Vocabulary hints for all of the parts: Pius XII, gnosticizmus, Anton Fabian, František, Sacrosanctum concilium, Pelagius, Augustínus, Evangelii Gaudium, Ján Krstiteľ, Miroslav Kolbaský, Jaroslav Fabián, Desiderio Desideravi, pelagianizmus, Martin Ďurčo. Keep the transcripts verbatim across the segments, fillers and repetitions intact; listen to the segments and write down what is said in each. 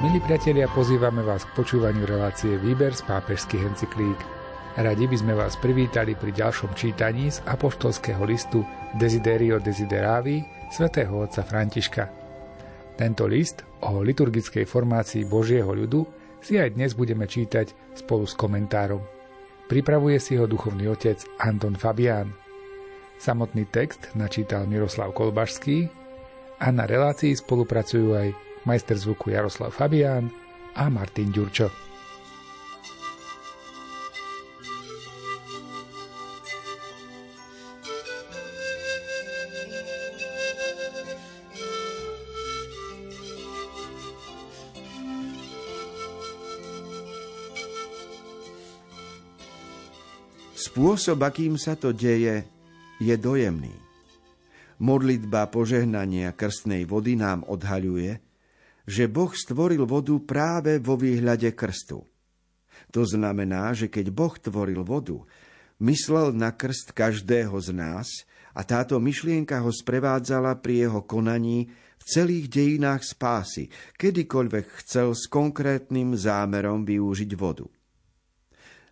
Milí priatelia, pozývame vás k počúvaniu relácie Výber z pápežských encyklík. Radi by sme vás privítali pri ďalšom čítaní z apoštolského listu Desiderio Desideravi svätého otca Františka. Tento list o liturgickej formácii Božieho ľudu si aj dnes budeme čítať spolu s komentárom. Pripravuje si ho duchovný otec Anton Fabian. Samotný text načítal Miroslav Kolbaský a na relácii spolupracujú aj majster zvuku Jaroslav Fabián a Martin Ďurčo. Spôsob, akým sa to deje, je dojemný. Modlitba požehnania krstnej vody nám odhaľuje, že Boh stvoril vodu práve vo výhľade krstu. To znamená, že keď Boh tvoril vodu, myslel na krst každého z nás a táto myšlienka ho sprevádzala pri jeho konaní v celých dejinách spásy, kedykoľvek chcel s konkrétnym zámerom využiť vodu.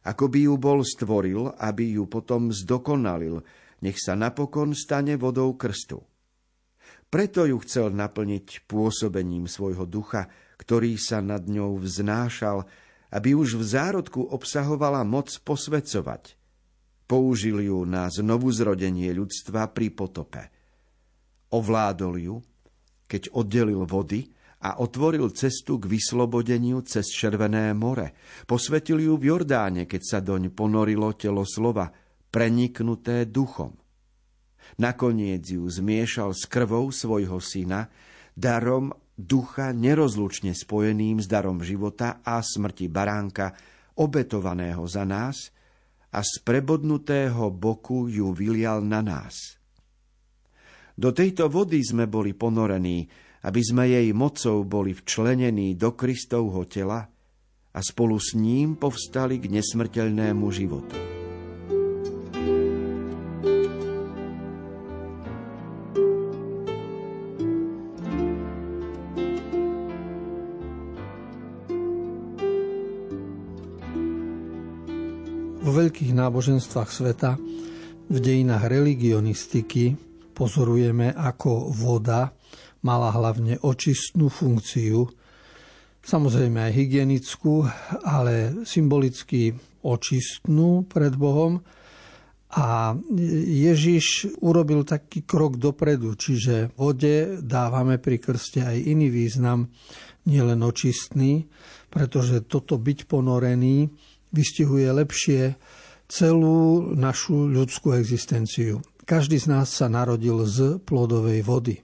Ako by ju bol stvoril, aby ju potom zdokonalil, nech sa napokon stane vodou krstu. Preto ju chcel naplniť pôsobením svojho ducha, ktorý sa nad ňou vznášal, aby už v zárodku obsahovala moc posväcovať. Použil ju na znovuzrodenie ľudstva pri potope. Ovládol ju, keď oddelil vody a otvoril cestu k vyslobodeniu cez Červené more. Posvetil ju v Jordáne, keď sa doň ponorilo telo slova, preniknuté duchom. Nakoniec ju zmiešal s krvou svojho syna, darom ducha nerozlučne spojeným s darom života a smrti baránka, obetovaného za nás, a z prebodnutého boku ju vylial na nás. Do tejto vody sme boli ponorení, aby sme jej mocou boli včlenení do Kristovho tela a spolu s ním povstali k nesmrteľnému životu. Vo veľkých náboženstvách sveta, v dejinách religionistiky, pozorujeme, ako voda mala hlavne očistnú funkciu, samozrejme aj hygienickú, ale symbolicky očistnú pred Bohom. A Ježiš urobil taký krok dopredu, čiže vode dávame pri krste aj iný význam, nielen očistný, pretože toto byť ponorený vystihuje lepšie celú našu ľudskú existenciu. Každý z nás sa narodil z plodovej vody.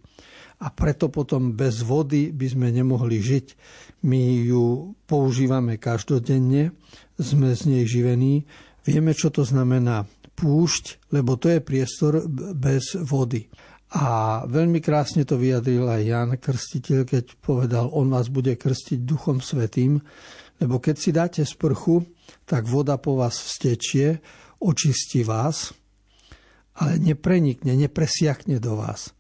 A preto potom bez vody by sme nemohli žiť. My ju používame každodenne, sme z nej živení. Vieme, čo to znamená púšť, lebo to je priestor bez vody. A veľmi krásne to vyjadril aj Ján Krstiteľ, keď povedal, on vás bude krstiť Duchom Svätým, lebo keď si dáte sprchu, tak voda po vás stečie, očistí vás, ale neprenikne, nepresiakne do vás.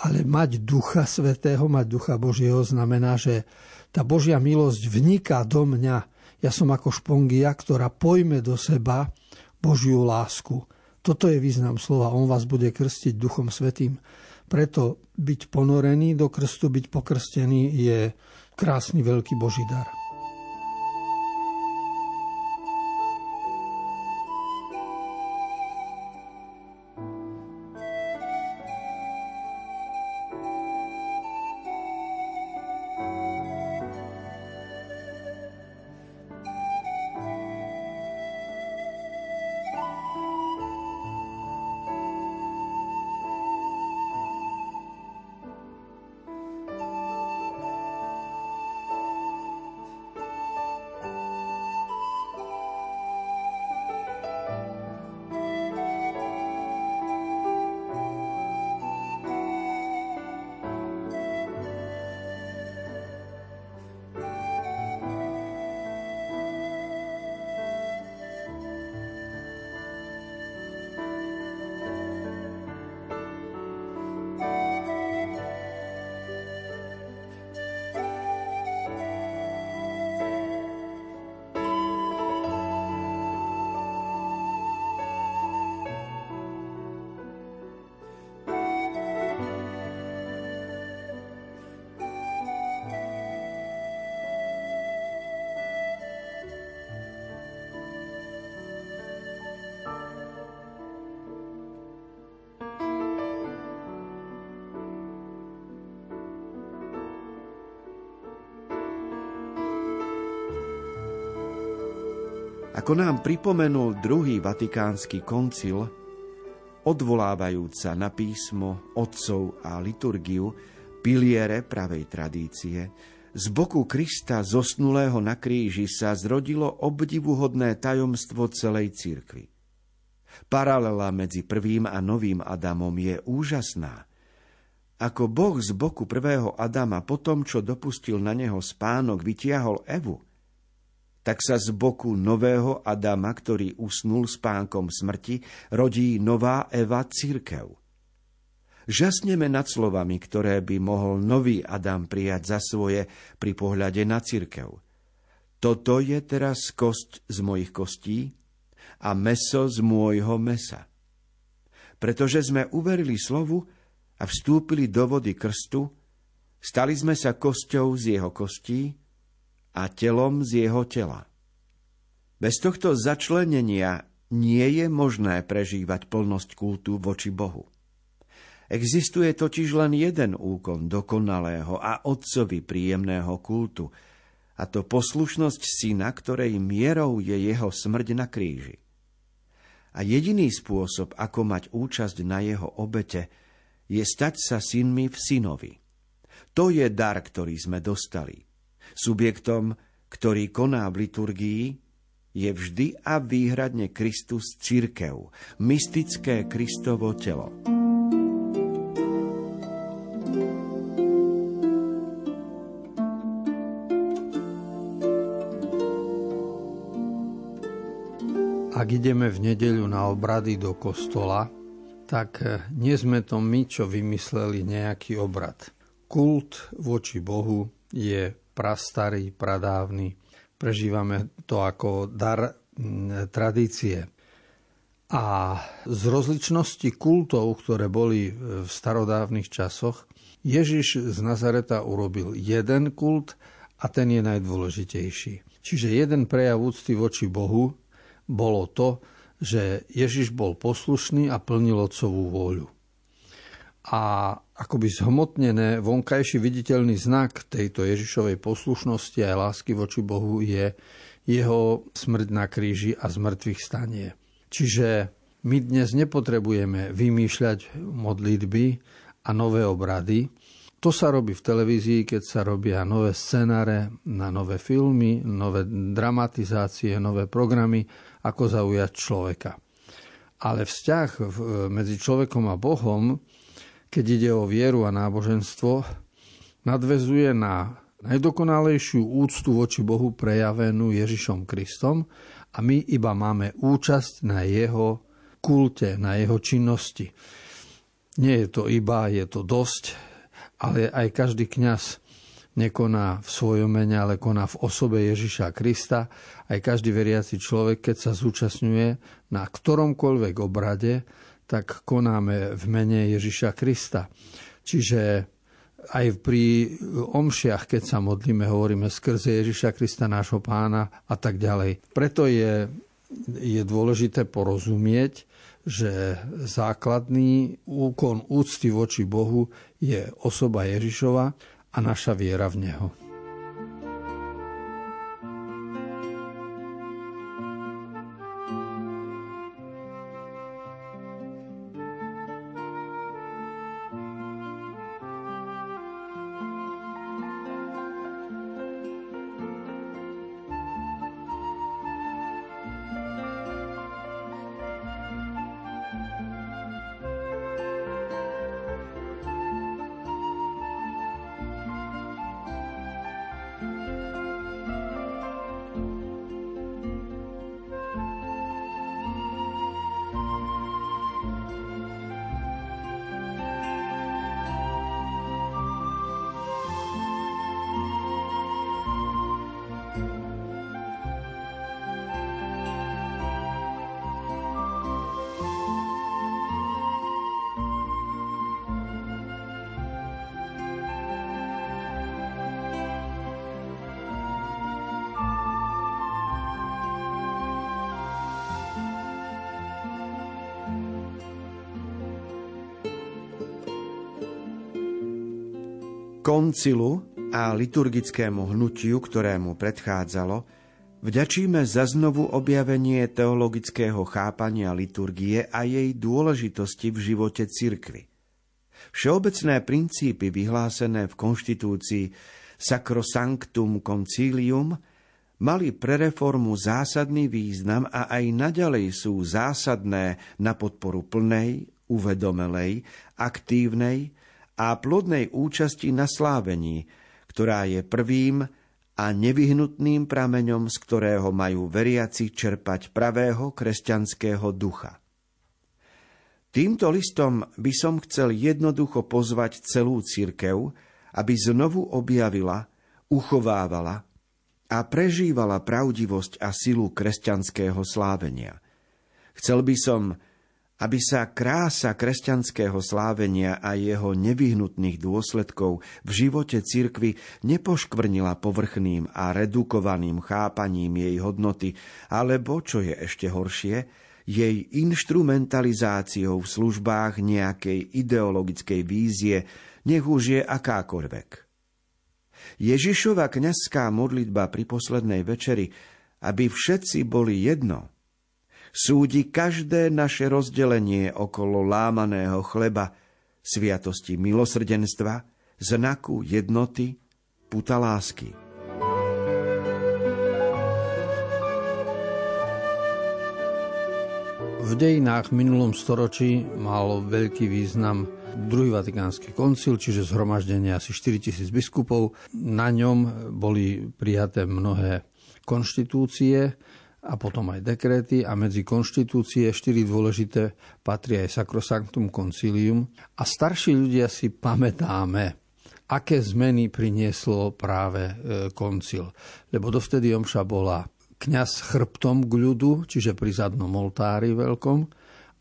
Ale mať Ducha Svätého, mať Ducha Božieho znamená, že tá Božia milosť vniká do mňa. Ja som ako špongia, ktorá pojme do seba Božiu lásku. Toto je význam slova. On vás bude krstiť Duchom Svätým. Preto byť ponorený do krstu, byť pokrstený je krásny veľký Boží dar. Ako nám pripomenul druhý vatikánsky koncil, odvolávajúc sa na písmo, otcov a liturgiu, piliere pravej tradície, z boku Krista zosnulého na kríži sa zrodilo obdivuhodné tajomstvo celej cirkvi. Paralela medzi prvým a novým Adamom je úžasná. Ako Boh z boku prvého Adama po tom, čo dopustil na neho spánok, vytiahol Evu, tak sa z boku nového Adama, ktorý usnul spánkom smrti, rodí nová Eva, cirkev. Žasneme nad slovami, ktoré by mohol nový Adam prijať za svoje pri pohľade na cirkev. Toto je teraz kosť z mojich kostí a mäso z môjho mäsa. Pretože sme uverili slovu a vstúpili do vody krstu, stali sme sa kosťou z jeho kostí a telom z jeho tela. Bez tohto začlenenia nie je možné prežívať plnosť kultu voči Bohu. Existuje totiž len jeden úkon dokonalého a otcovi príjemného kultu, a to poslušnosť syna, ktorej mierou je jeho smrť na kríži. A jediný spôsob, ako mať účasť na jeho obete, je stať sa synmi v synovi. To je dar, ktorý sme dostali. Subjektom, ktorý koná v liturgii, je vždy a výhradne Kristus cirkev, mystické Kristovo telo. Ak ideme v nedeľu na obrady do kostola, tak nie sme to my, čo vymysleli nejaký obrad. Kult voči Bohu je prastarý, pradávny. Prežívame to ako dar tradície. A z rozličnosti kultov, ktoré boli v starodávnych časoch, Ježiš z Nazareta urobil jeden kult a ten je najdôležitejší. Čiže jeden prejav úcty voči Bohu bolo to, že Ježiš bol poslušný a plnil otcovú vôľu. A akoby zhmotnené vonkajší viditeľný znak tejto Ježišovej poslušnosti a lásky voči Bohu je jeho smrť na kríži a zmŕtvych stanie. Čiže my dnes nepotrebujeme vymýšľať modlitby a nové obrady. To sa robí v televízii, keď sa robia nové scenáre na nové filmy, nové dramatizácie, nové programy, ako zaujať človeka. Ale vzťah medzi človekom a Bohom, keď ide o vieru a náboženstvo, nadväzuje na najdokonalejšiu úctu voči Bohu prejavenú Ježišom Kristom a my iba máme účasť na jeho kulte, na jeho činnosti. Nie je to iba, je to dosť, ale aj každý kňaz nekoná v svojom mene, ale koná v osobe Ježiša Krista. Aj každý veriaci človek, keď sa zúčastňuje na ktoromkoľvek obrade, tak konáme v mene Ježiša Krista. Čiže aj pri omšiach, keď sa modlíme, hovoríme skrze Ježiša Krista, nášho pána a tak ďalej. Preto je, je dôležité porozumieť, že základný úkon úcty voči Bohu je osoba Ježišova a naša viera v neho. Koncilu a liturgickému hnutiu, ktorému predchádzalo, Vďačíme za znovu objavenie teologického chápania liturgie a jej dôležitosti v živote cirkvi. Všeobecné princípy vyhlásené v konštitúcii Sacrosanctum concilium mali pre reformu zásadný význam a aj naďalej sú zásadné na podporu plnej, uvedomelej, aktívnej a plodnej účasti na slávení, ktorá je prvým a nevyhnutným prameňom, z ktorého majú veriaci čerpať pravého kresťanského ducha. Týmto listom by som chcel jednoducho pozvať celú cirkev, aby znovu objavila, uchovávala a prežívala pravdivosť a silu kresťanského slávenia. Chcel by som, aby sa krása kresťanského slávenia a jeho nevyhnutných dôsledkov v živote cirkvi nepoškvrnila povrchným a redukovaným chápaním jej hodnoty, alebo, čo je ešte horšie, jej inštrumentalizáciou v službách nejakej ideologickej vízie, nech už je akákoľvek. Ježišova kňazská modlitba pri poslednej večeri, aby všetci boli jedno, súdi každé naše rozdelenie okolo lámaného chleba, sviatosti milosrdenstva, znaku jednoty, puta lásky. V dejinách v minulom storočí mal veľký význam druhý vatikánsky koncil, čiže zhromaždenie asi štyritisíc biskupov. Na ňom boli prijaté mnohé konštitúcie a potom aj dekréty, a medzi konštitúcie štyri dôležité patrí aj Sacrosanctum Concilium. A starší ľudia si pamätáme, aké zmeny prinieslo práve koncil. Lebo dovtedy omša bola kňaz chrbtom k ľudu, čiže pri zadnom oltári veľkom,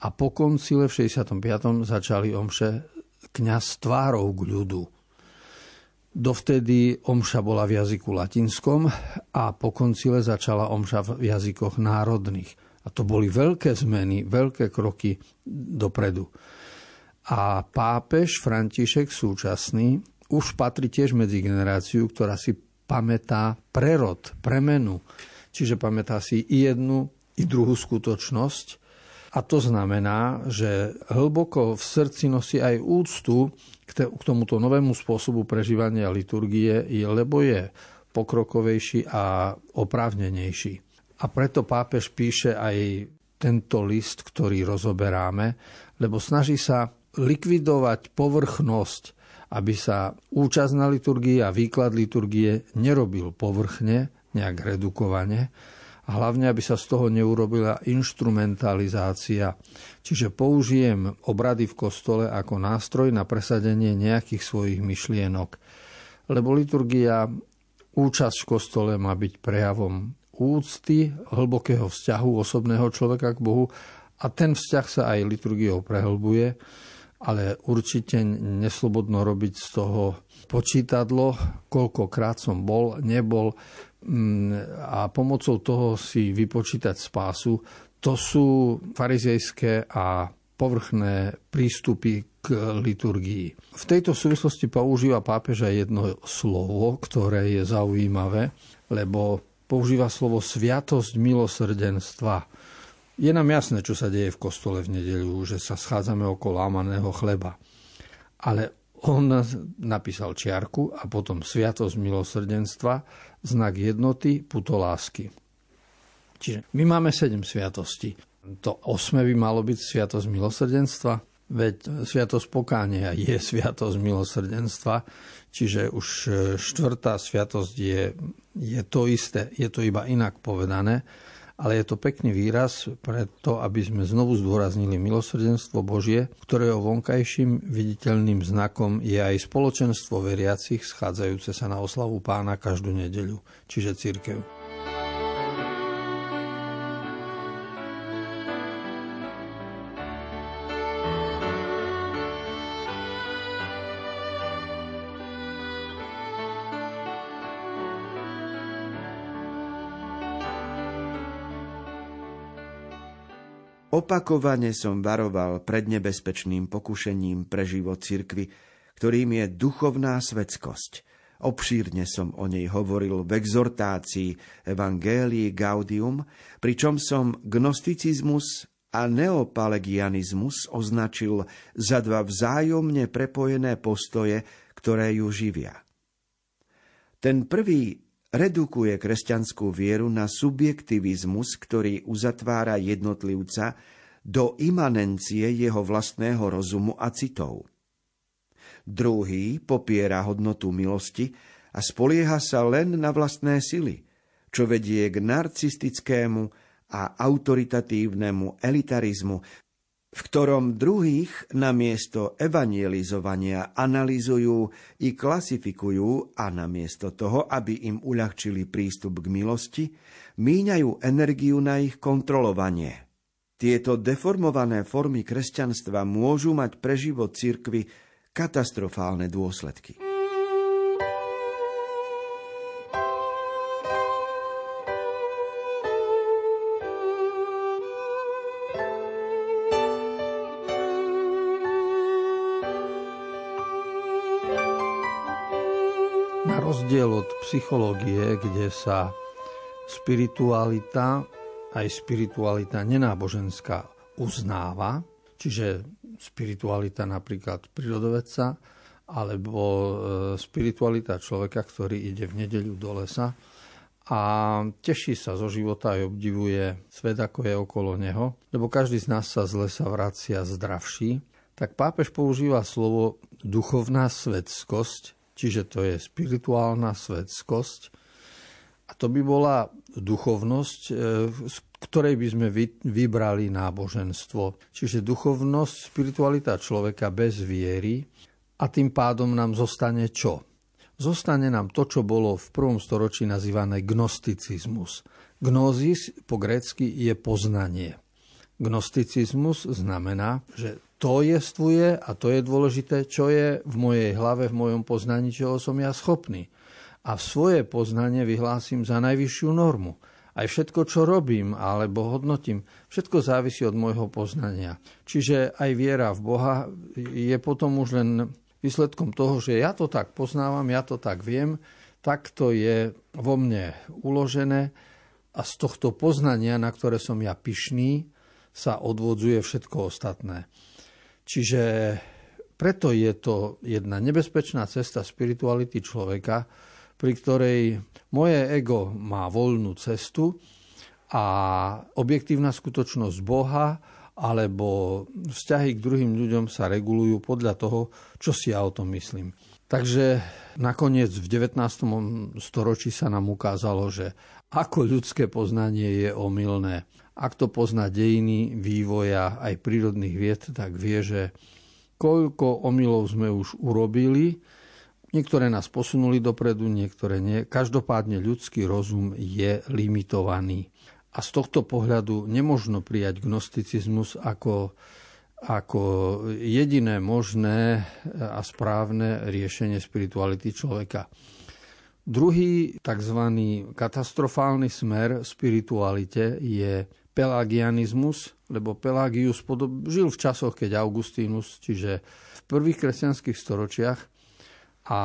a po koncile v šesťdesiatom piatom začali omše kňaz tvárou k ľudu. Dovtedy omša bola v jazyku latinskom a po koncile začala omša v jazykoch národných. A to boli veľké zmeny, veľké kroky dopredu. A pápež František súčasný už patrí tiež medzi generáciu, ktorá si pamätá prerod, premenu. Čiže pamätá si i jednu, i druhú skutočnosť. A to znamená, že hlboko v srdci nosí aj úctu k tomuto novému spôsobu prežívania liturgie, lebo je pokrokovejší a oprávnenejší. A preto pápež píše aj tento list, ktorý rozoberáme, lebo snaží sa likvidovať povrchnosť, aby sa účasť na liturgii a výklad liturgie nerobil povrchne, nejak redukovane, a hlavne, aby sa z toho neurobila inštrumentalizácia. Čiže použijem obrady v kostole ako nástroj na presadenie nejakých svojich myšlienok. Lebo liturgia, účasť v kostole má byť prejavom úcty, hlbokého vzťahu osobného človeka k Bohu, a ten vzťah sa aj liturgiou prehlbuje, ale určite neslobodno robiť z toho počítadlo, koľkokrát som bol, nebol, a pomocou toho si vypočítať spásu. To sú farizejské a povrchné prístupy k liturgii. V tejto súvislosti používa pápež aj jedno slovo, ktoré je zaujímavé, lebo používa slovo sviatosť milosrdenstva. Je nám jasné, čo sa deje v kostole v nedeľu, že sa schádzame okolo lámaného chleba. Ale on napísal čiarku a potom sviatosť milosrdenstva, znak jednoty, puto lásky. Čiže my máme sedem sviatostí. To osme by malo byť sviatosť milosrdenstva, veď sviatosť pokánia je sviatosť milosrdenstva, čiže už štvrtá sviatosť je, je to isté, je to iba inak povedané, ale je to pekný výraz preto, aby sme znovu zdôraznili milosrdenstvo Božie, ktorého vonkajším viditeľným znakom je aj spoločenstvo veriacich schádzajúce sa na oslavu Pána každú nedeľu, čiže cirkev. Opakovane som varoval pred nebezpečným pokušením pre život cirkvi, ktorým je duchovná svetskosť, Obšírne som o nej hovoril v exhortácii Evangelii Gaudium, pričom som gnosticizmus a neopalegianizmus označil za dva vzájomne prepojené postoje, ktoré ju živia. Ten prvý redukuje kresťanskú vieru na subjektivizmus, ktorý uzatvára jednotlivca do imanencie jeho vlastného rozumu a citov. Druhý popiera hodnotu milosti a spolieha sa len na vlastné sily, čo vedie k narcistickému a autoritatívnemu elitarizmu, v ktorom druhých namiesto evanjelizovania analyzujú i klasifikujú a namiesto toho, aby im uľahčili prístup k milosti, míňajú energiu na ich kontrolovanie. Tieto deformované formy kresťanstva môžu mať pre život cirkvi katastrofálne dôsledky. Rozdiel od psychológie, kde sa spiritualita, aj spiritualita nenáboženská uznáva, čiže spiritualita napríklad prírodovedca, alebo spiritualita človeka, ktorý ide v nedeľu do lesa a teší sa zo života a obdivuje svet, ako je okolo neho, lebo každý z nás sa z lesa vracia zdravší, tak pápež používa slovo duchovná svetskosť, čiže to je spirituálna svetskosť. A to by bola duchovnosť, z ktorej by sme vybrali náboženstvo. Čiže duchovnosť, spiritualita človeka bez viery a tým pádom nám zostane čo? Zostane nám to, čo bolo v prvom storočí nazývané gnosticizmus. Gnosis po grécky je poznanie. Gnosticizmus znamená, že to jestvuje, a to je dôležité, čo je v mojej hlave, v mojom poznaní, čoho som ja schopný. A svoje poznanie vyhlásim za najvyššiu normu. Aj všetko, čo robím alebo hodnotím, všetko závisí od môjho poznania. Čiže aj viera v Boha je potom už len výsledkom toho, že ja to tak poznávam, ja to tak viem, tak to je vo mne uložené a z tohto poznania, na ktoré som ja pyšný, sa odvodzuje všetko ostatné. Čiže preto je to jedna nebezpečná cesta spirituality človeka, pri ktorej moje ego má voľnú cestu a objektívna skutočnosť Boha alebo vzťahy k druhým ľuďom sa regulujú podľa toho, čo si ja o tom myslím. Takže nakoniec v devätnástom storočí sa nám ukázalo, že ako ľudské poznanie je omylné. Ak to pozná dejiny vývoja aj prírodných vied, tak vie, že koľko omylov sme už urobili. Niektoré nás posunuli dopredu, niektoré nie. Každopádne ľudský rozum je limitovaný. A z tohto pohľadu nemožno prijať gnosticizmus ako, ako jediné možné a správne riešenie spirituality človeka. Druhý tzv. Katastrofálny smer spiritualite je pelagianizmus, lebo Pelagius žil v časoch, keď Augustínus, čiže v prvých kresťanských storočiach, a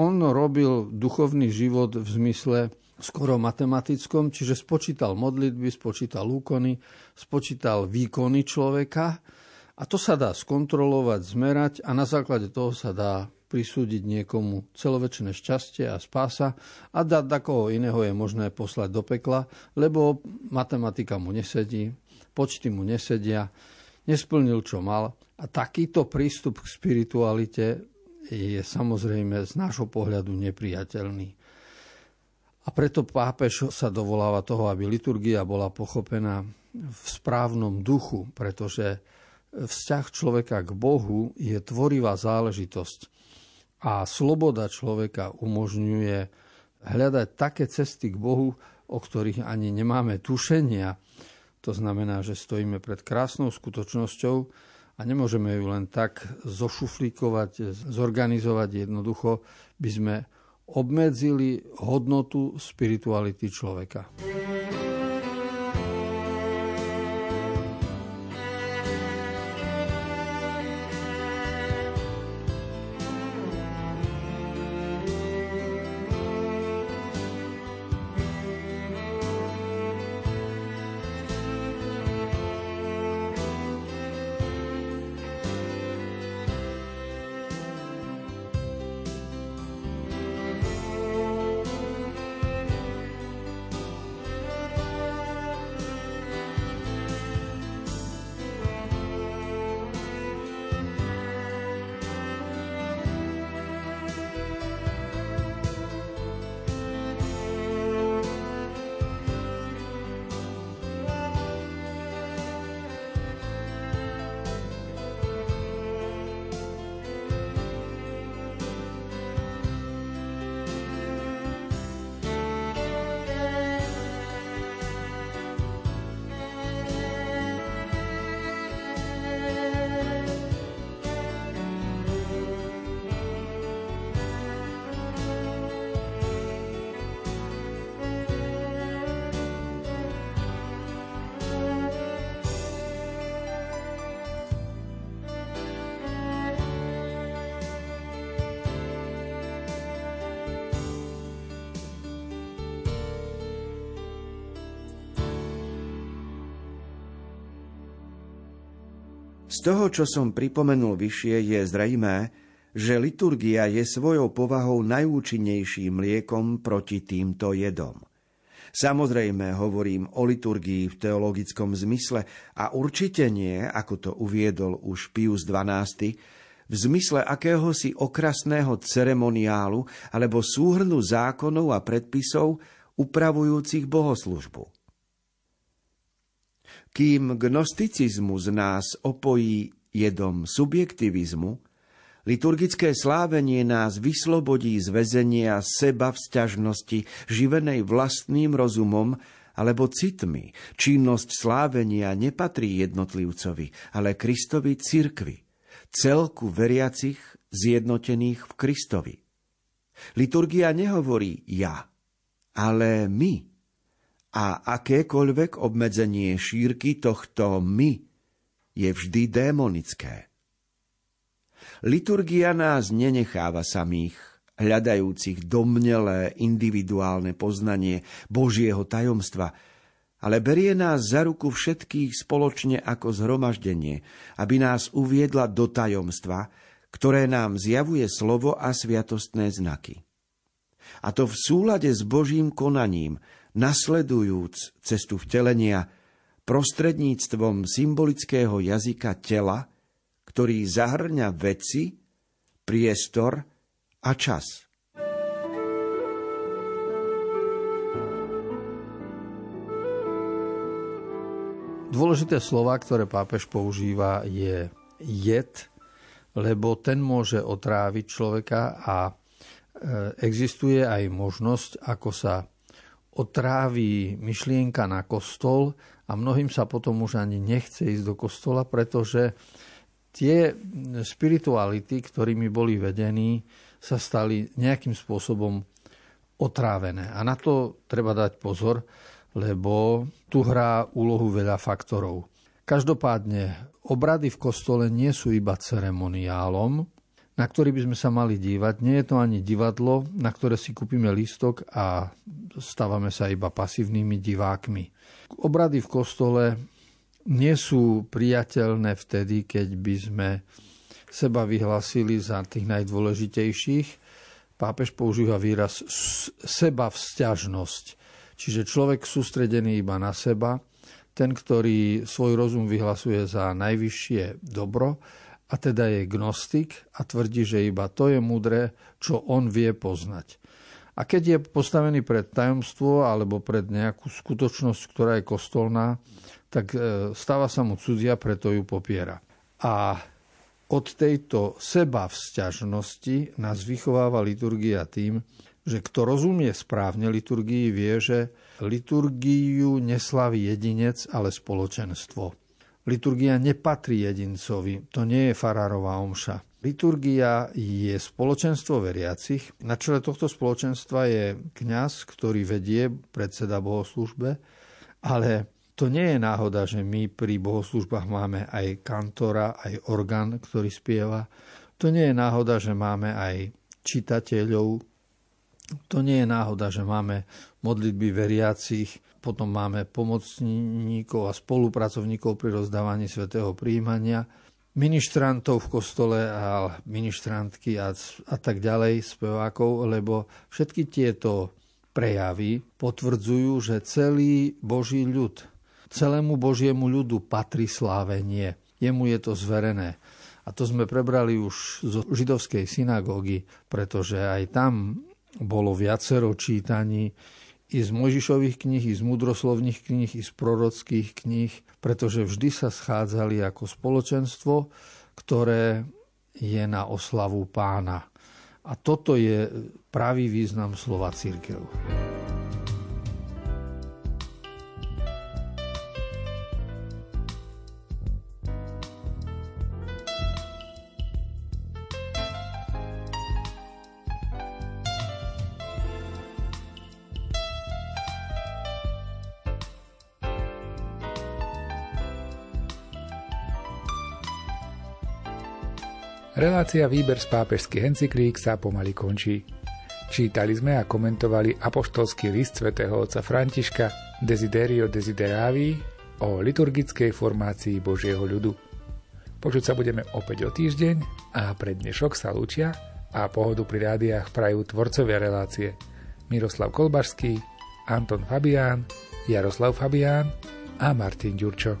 on robil duchovný život v zmysle skoro matematickom, čiže spočítal modlitby, spočítal úkony, spočítal výkony človeka a to sa dá skontrolovať, zmerať a na základe toho sa dá prisúdiť niekomu celovečné šťastie a spása a dať takoho iného je možné poslať do pekla, lebo matematika mu nesedí, počty mu nesedia, nesplnil, čo mal. A takýto prístup k spiritualite je samozrejme z nášho pohľadu nepriateľný. A preto pápež sa dovoláva toho, aby liturgia bola pochopená v správnom duchu, pretože vzťah človeka k Bohu je tvorivá záležitosť. A sloboda človeka umožňuje hľadať také cesty k Bohu, o ktorých ani nemáme tušenia. To znamená, že stojíme pred krásnou skutočnosťou a nemôžeme ju len tak zošuflíkovať, zorganizovať. Jednoducho by sme obmedzili hodnotu spirituality človeka. Z toho, čo som pripomenul vyššie, je zrejmé, že liturgia je svojou povahou najúčinnejším liekom proti týmto jedom. Samozrejme, hovorím o liturgii v teologickom zmysle a určite nie, ako to uviedol už Pius dvanásty, v zmysle akéhosi okrasného ceremoniálu alebo súhrnu zákonov a predpisov upravujúcich bohoslužbu. Kým gnosticizmus nás opojí jedom subjektivizmu, liturgické slávenie nás vyslobodí z väzenia seba vzťažnosti, živenej vlastným rozumom alebo citmi. Činnosť slávenia nepatrí jednotlivcovi, ale Kristovi cirkvi, celku veriacich zjednotených v Kristovi. Liturgia nehovorí ja, ale my. A akékoľvek obmedzenie šírky tohto my je vždy démonické. Liturgia nás nenecháva samých, hľadajúcich domnelé individuálne poznanie Božieho tajomstva, ale berie nás za ruku všetkých spoločne ako zhromaždenie, aby nás uviedla do tajomstva, ktoré nám zjavuje slovo a sviatostné znaky. A to v súlade s Božím konaním, nasledujúc cestu vtelenia prostredníctvom symbolického jazyka tela, ktorý zahrňa veci, priestor a čas. Dôležité slova, ktoré pápež používa, je jed, lebo ten môže otráviť človeka a existuje aj možnosť, ako sa otráví myšlienka na kostol a mnohým sa potom už ani nechce ísť do kostola, pretože tie spirituality, ktorými boli vedení, sa stali nejakým spôsobom otrávené. A na to treba dať pozor, lebo tu hrá úlohu veľa faktorov. Každopádne, obrady v kostole nie sú iba ceremoniálom, na ktorý by sme sa mali dívať. Nie je to ani divadlo, na ktoré si kúpime lístok a stávame sa iba pasívnymi divákmi. Obrady v kostole nie sú priateľné vtedy, keď by sme seba vyhlásili za tých najdôležitejších. Pápež používa výraz sebavzťažnosť, čiže človek sústredený iba na seba, ten, ktorý svoj rozum vyhlasuje za najvyššie dobro, a teda je gnostik a tvrdí, že iba to je múdre, čo on vie poznať. A keď je postavený pred tajomstvo alebo pred nejakú skutočnosť, ktorá je kostolná, tak stáva sa mu cudzia, preto ju popiera. A od tejto sebavzťažnosti nás vychováva liturgia tým, že kto rozumie správne liturgii, vie, že liturgiu neslaví jedinec, ale spoločenstvo. Liturgia nepatrí jedincovi, to nie je farárová omša. Liturgia je spoločenstvo veriacich. Na čele tohto spoločenstva je kňaz, ktorý vedie, predseda bohoslužbe, ale to nie je náhoda, že my pri bohoslužbách máme aj kantora, aj orgán, ktorý spieva. To nie je náhoda, že máme aj čitateľov. To nie je náhoda, že máme modlitby veriacich. Potom máme pomocníkov a spolupracovníkov pri rozdávaní svätého prijímania, ministrantov v kostole a ministrantky a, a tak ďalej, spevákov, lebo všetky tieto prejavy potvrdzujú, že celý Boží ľud, celému Božiemu ľudu patrí slávenie. Jemu je to zverené. A to sme prebrali už zo židovskej synagógy, pretože aj tam bolo viacero čítaní, i z Mojžišových kníh, i z múdroslovných kníh, i z prorockých kníh, pretože vždy sa schádzali ako spoločenstvo, ktoré je na oslavu Pána. A toto je pravý význam slova cirkev. Relácia Výber z pápežských encyklík sa pomaly končí. Čítali sme a komentovali apoštolský list svätého otca Františka Desiderio Desideravi o liturgickej formácii Božieho ľudu. Počuť sa budeme opäť o týždeň a pre dnešok sa lúčia a pohodu pri rádiách prajú tvorcovia relácie Miroslav Kolbaský, Anton Fabian, Jaroslav Fabián a Martin Ďurčo.